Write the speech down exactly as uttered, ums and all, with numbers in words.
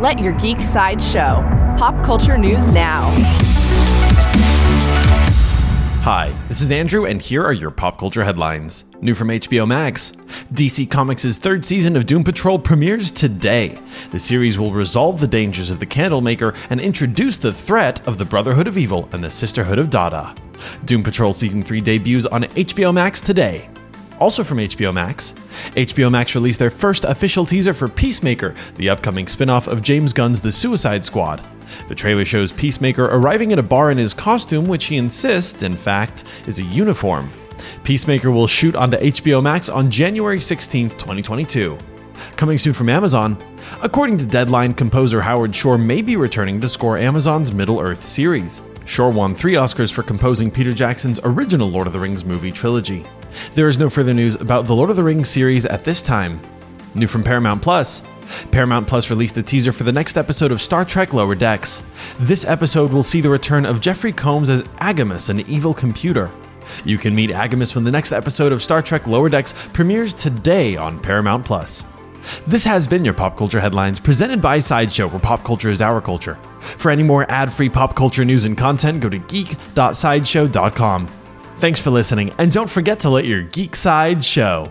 Let your geek side show. Pop culture news now. Hi, this is Andrew, and here are your pop culture headlines. New from H B O Max. D C Comics' third season of Doom Patrol premieres today. The series will resolve the dangers of the Candlemaker and introduce the threat of the Brotherhood of Evil and the Sisterhood of Dada. Doom Patrol Season three debuts on H B O Max today. Also from H B O Max, H B O Max released their first official teaser for Peacemaker, the upcoming spin-off of James Gunn's The Suicide Squad. The trailer shows Peacemaker arriving at a bar in his costume, which he insists, in fact, is a uniform. Peacemaker will shoot onto H B O Max on January sixteenth, twenty twenty-two. Coming soon from Amazon, according to Deadline, composer Howard Shore may be returning to score Amazon's Middle Earth series. Shore won three Oscars for composing Peter Jackson's original Lord of the Rings movie trilogy. There is no further news about the Lord of the Rings series at this time. New from Paramount Plus. Paramount Plus released a teaser for the next episode of Star Trek Lower Decks. This episode will see the return of Jeffrey Combs as Agamus, an evil computer. You can meet Agamus when the next episode of Star Trek Lower Decks premieres today on Paramount Plus. This has been your Pop Culture Headlines, presented by Sideshow, where pop culture is our culture. For any more ad-free pop culture news and content, go to geek dot sideshow dot com. Thanks for listening, and don't forget to let your geek side show.